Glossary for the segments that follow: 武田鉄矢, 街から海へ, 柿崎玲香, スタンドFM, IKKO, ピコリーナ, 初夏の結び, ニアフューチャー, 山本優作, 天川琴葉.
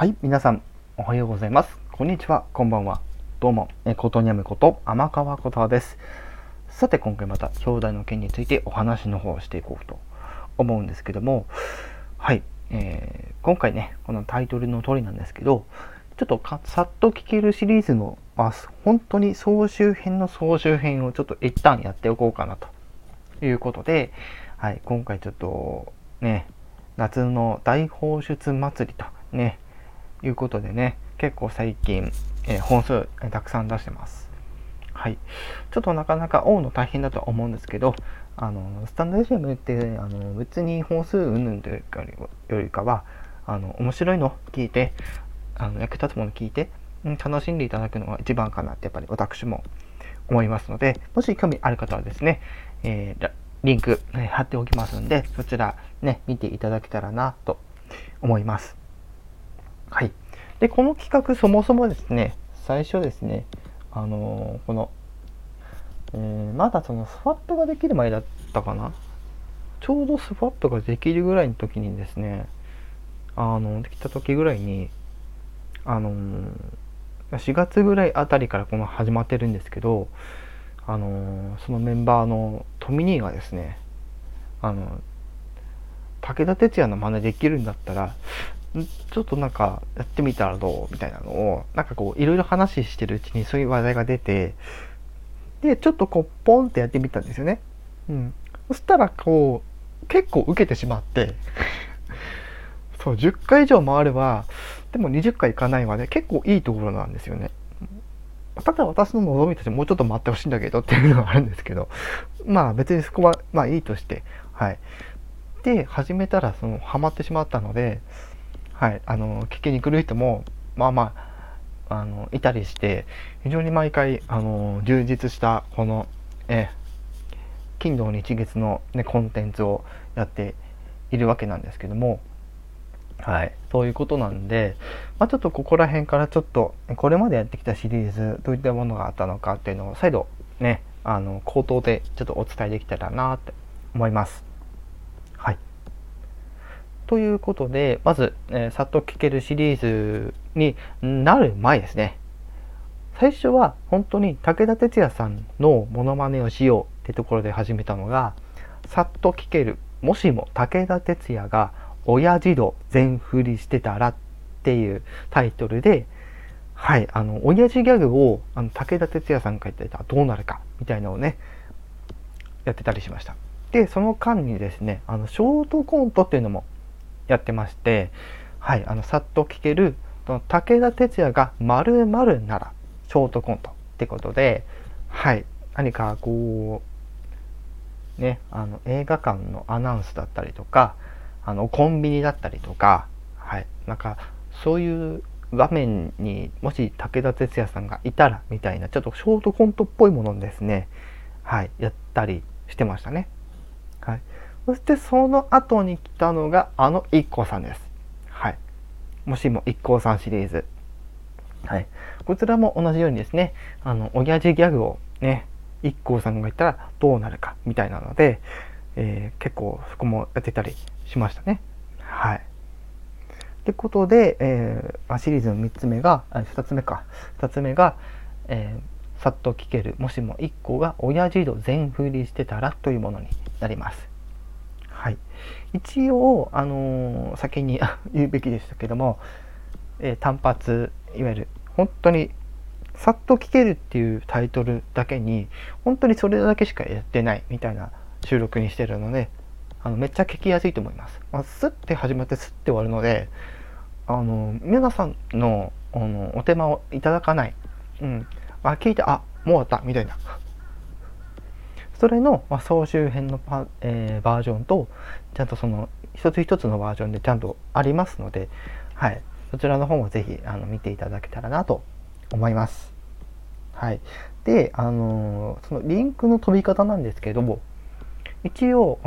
はい、皆さんおはようございます、こんにちは、こんばんは。どうも、ことにゃむこと天川琴葉です。さて、今回また兄弟の件についてお話の方をしていこうと思うんですけども、はい、今回ね、このタイトルの通りなんですけど、ちょっとさっと聞けるシリーズの、本当に総集編の総集編をちょっと一旦やっておこうかなということで、はい、今回ちょっとね、夏の大放出祭りとね、いうことでね、結構最近、本数、たくさん出してます。はい。ちょっとなかなか追うの大変だとは思うんですけど、スタンドFMって、別に本数云々というかよりかは、面白いの聞いて、役立つもの聞いて、楽しんでいただくのが一番かなってやっぱり私も思いますので、もし興味ある方はですね、リンク、貼っておきますんで、そちらね、見ていただけたらなと思います。はい。で、この企画そもそもですね、最初ですね、この、まだそのスワップができる前だったかな、ちょうどスワップができるぐらいの時にですね、できた時ぐらいに、4月ぐらいあたりからこの始まってるんですけど、そのメンバーの富兄がですね、武田鉄矢の真似できるんだったら、ちょっとなんかやってみたらどうみたいなのをなんかこういろいろ話してるうちにそういう話題が出て、でちょっとこうポンってやってみたんですよね。うん。そしたらこう結構受けてしまってそう10回以上回ればでも20回いかないわね、結構いいところなんですよね。ただ私の望みとしてもうちょっと待ってほしいんだけどっていうのがあるんですけど、まあ別にそこはまあいいとして、はい。で始めたらそのハマってしまったので。はい、聞きに来る人もまあまあ、いたりして非常に毎回、充実したこの金土日月の、ね、コンテンツをやっているわけなんですけども、はい、そういうことなんで、まあ、ちょっとここら辺からちょっとこれまでやってきたシリーズどういったものがあったのかっていうのを再度ね、口頭でちょっとお伝えできたらなって思います。はい。ということで、まず、さっと聞けるシリーズになる前ですね。最初は本当に武田鉄矢さんのモノマネをしようってところで始めたのが、さっと聞ける、もしも武田鉄矢が親父度全振りしてたらっていうタイトルで、はい、親父ギャグを武田鉄矢さんがやってたらどうなるかみたいなのをね、やってたりしました。で、その間にですね、ショートコントっていうのもやってまして、はい、さっと聞ける武田鉄矢が〇〇ならショートコントってことで、はい、何かこうね、映画館のアナウンスだったりとか、コンビニだったりとか、はい、なんかそういう場面にもし武田鉄矢さんがいたらみたいなちょっとショートコントっぽいものですね、はい、やったりしてましたね。はい。そしてその後に来たのがIKKOさんです。はい。もしもIKKOさんシリーズ。はい。こちらも同じようにですね、親父ギャグをね、IKKOさんが言ったらどうなるかみたいなので、結構そこもやってたりしましたね。はい。ってことで、シリーズの2つ目が、さっと聞ける、もしもIKKOが親父度全振りしてたらというものになります。はい、一応、先に言うべきでしたけども、単発いわゆる本当にさっと聞けるっていうタイトルだけに本当にそれだけしかやってないみたいな収録にしてるので、めっちゃ聞きやすいと思います。スッて始まってスッて終わるので、皆さんのお手間をいただかない、うん、聞いてもう終わったみたいな、それの総集編のバージョンとちゃんとその一つ一つのバージョンでちゃんとありますので、はい、そちらの方もぜひ見ていただけたらなと思います。はい、で、そのリンクの飛び方なんですけども、一応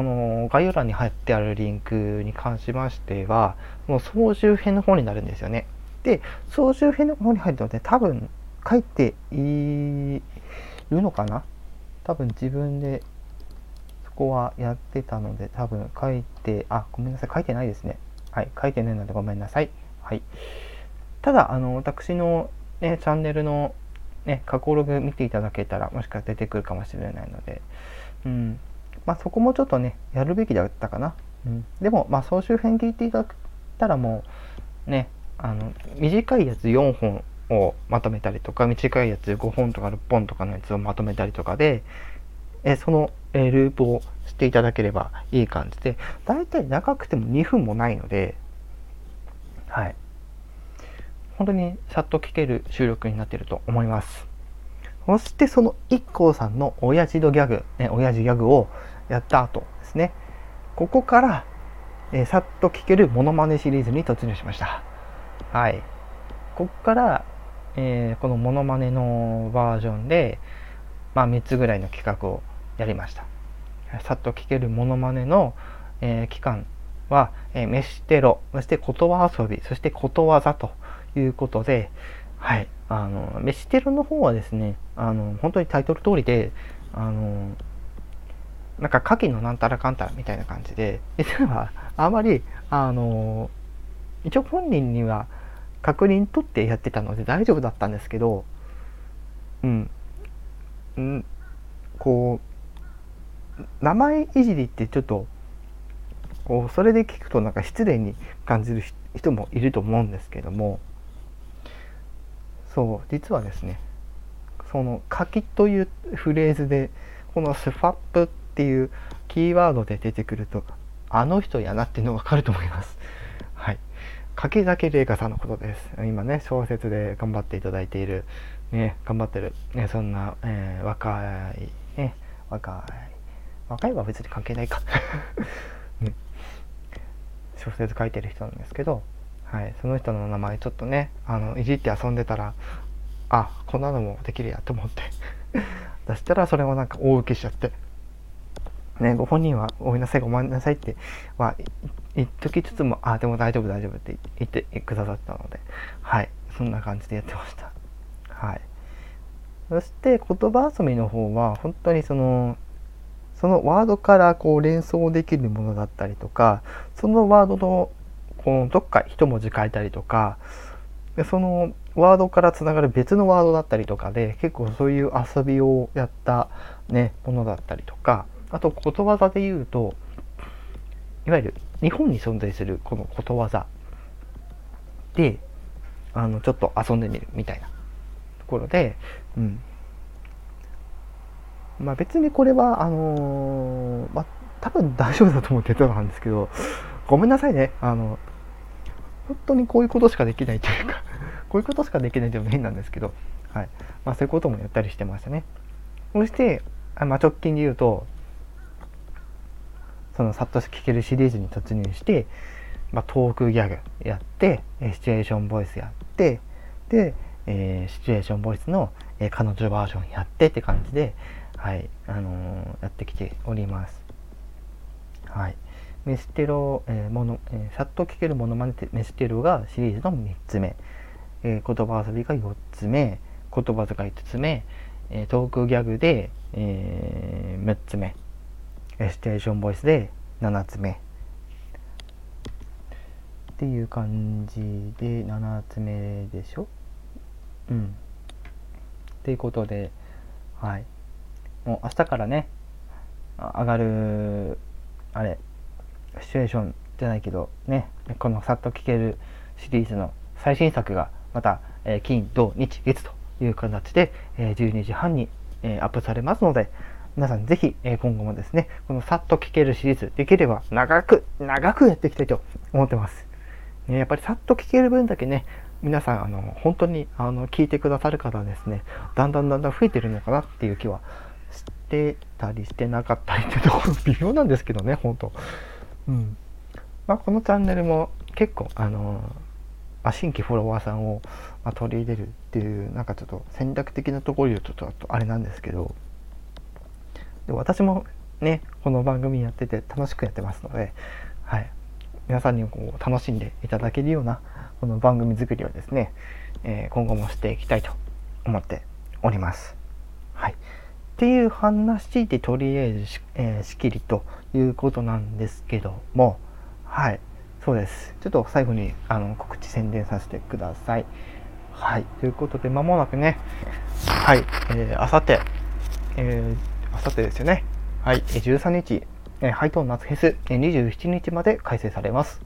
概要欄に入ってあるリンクに関しましてはもう総集編の方になるんですよね。で、総集編の方に入るとね、多分書いているのかな、多分自分でそこはやってたので多分書いて、ごめんなさい、書いてないですね。はい、書いてないのでごめんなさい。はい。ただ私の、ね、チャンネルの、ね、過去ログ見ていただけたらもしかしたら出てくるかもしれないので、うん、まあそこもちょっとねやるべきだったかな、うん、でもまあ総集編聞いていただけたらもうね短いやつ4本をまとめたりとか短いやつ5本とか6本とかのやつをまとめたりとかでそのループをしていただければいい感じで、だいたい長くても2分もないので、はい、本当にさっと聞ける収録になっていると思います。そしてそのIKKOさんの親父のギャグ、親父ギャグをやった後ですね、ここから、さっと聞けるモノマネシリーズに突入しました。はい、ここから、このモノマネのバージョンで、まあ、3つぐらいの企画をやりました。さっと聞けるモノマネの、期間は、飯テロ、そしてことわ遊び、そしてことわざということで、はい、飯テロの方はですね、本当にタイトル通りで、なんか牡蠣のなんたらかんたらみたいな感じで、実はあまり一応本人には確認取ってやってたので大丈夫だったんですけど、こう名前いじりってちょっとこうそれで聞くとなんか失礼に感じる人もいると思うんですけども、そう実はですね、その牡蠣というフレーズでこのスファップっていうキーワードで出てくるとあの人やなっていうのが分かると思います。はい、柿崎玲香さんのことです。今ね小説で頑張っていただいている、ね、頑張ってる、ね、そんな、若い、ね、若いは別に関係ないか、ね、小説書いてる人なんですけど、はい、その人の名前ちょっとねいじって遊んでたらあこんなのもできるやと思って出したらそれもなんか大受けしちゃって。ね、ご本人はごめんなさいごめんなさいっては言っときつつもでも大丈夫って言ってくださったので、はいそんな感じでやってました。はい、そして言葉遊びの方は本当にそのワードからこう連想できるものだったりとか、そのワードのこうどっか一文字変えたりとか、そのワードからつながる別のワードだったりとかで結構そういう遊びをやった、ね、ものだったりとか、あとことわざで言うといわゆる日本に存在するこのことわざでちょっと遊んでみるみたいなところで、まあ別にこれはまあ多分大丈夫だと思ってたんですけど、ごめんなさいね本当にこういうことしかできないというかこういうことしかできないというのも変なんですけど、はい、まあそういうこともやったりしてましたね。そして、まあ、直近で言うとそのさっと聞けるシリーズに突入して、まあ、トークギャグやってシチュエーションボイスやってで、シチュエーションボイスの、彼女バージョンやってって感じで、はいやってきております。はい、メステロ、さっと聞けるモノマネメステロがシリーズの3つ目、言葉遊びが4つ目、言葉遣い5つ目、トークギャグで、6つ目、シチュエーションボイスで7つ目っていう感じで7つ目でしょ、っていうことで、はい、もう明日からね上がるあれシチュエーションじゃないけどね、このさっと聞けるシリーズの最新作がまた、金土日月という形で、12時半に、アップされますので、皆さんぜひ今後もですねこのさっと聞けるシリーズできれば長くやっていきたいと思ってます、ね、やっぱりさっと聞ける分だけね皆さん本当に聞いてくださる方はですねだんだん増えてるのかなっていう気はしてたりしてなかったりってところ微妙なんですけどね本当、まあ、このチャンネルも結構新規フォロワーさんを取り入れるっていうなんかちょっと戦略的なところで言うとあれなんですけど、で私もねこの番組やってて楽しくやってますので、はい、皆さんにこう楽しんでいただけるようなこの番組作りをですね、今後もしていきたいと思っております。はい、っていう話でとりあえず仕切りということなんですけども、はい、そうです。ちょっと最後に告知宣伝させてください。はい。ということで、まもなくね、はい、あさってですよね。はい、13日、ハイトーン夏フェス、27日まで開催されます。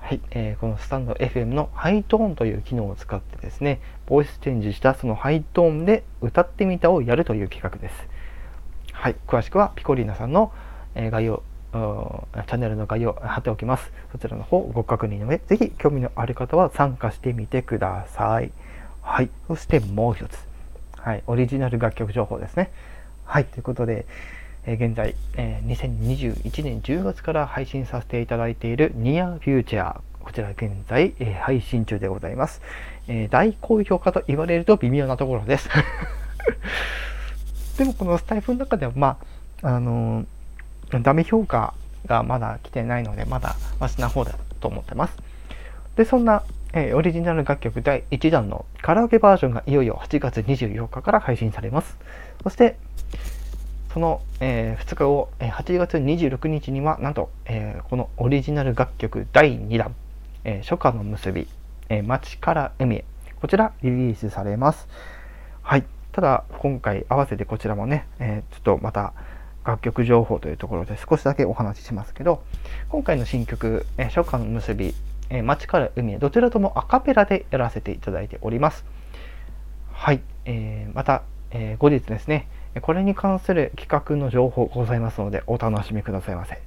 はい、このスタンド FM のハイトーンという機能を使ってですね、ボイスチェンジしたそのハイトーンで歌ってみたをやるという企画です。はい、詳しくはピコリーナさんの概要、チャンネルの概要を貼っておきます。そちらの方ご確認の上、ぜひ興味のある方は参加してみてください。はい、そしてもう一つ、はい、オリジナル楽曲情報ですね。はい、ということで、現在、2021年10月から配信させていただいているニアフューチャー、こちら現在、配信中でございます。大好評かと言われると微妙なところです。でもこのスタイフの中ではダメ評価がまだ来てないので、まだマシな方だと思ってます。で、そんな、オリジナル楽曲第1弾のカラオケバージョンがいよいよ8月24日から配信されます。そしてその、2日後8月26日にはなんと、このオリジナル楽曲第2弾、初夏の結び、街から海へ、こちらリリースされます。はい、ただ今回合わせてこちらもね、ちょっとまた楽曲情報というところで少しだけお話ししますけど、今回の新曲、初夏の結び、街から海へ、どちらともアカペラでやらせていただいております。はい、また、後日ですね、これに関する企画の情報ございますのでお楽しみくださいませ。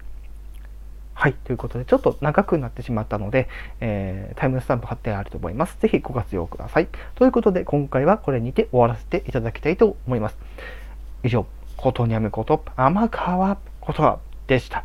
はい、ということでちょっと長くなってしまったので、タイムスタンプ貼ってあると思います。ぜひご活用ください。ということで今回はこれにて終わらせていただきたいと思います。以上、ことにゃむこと天川ことでした。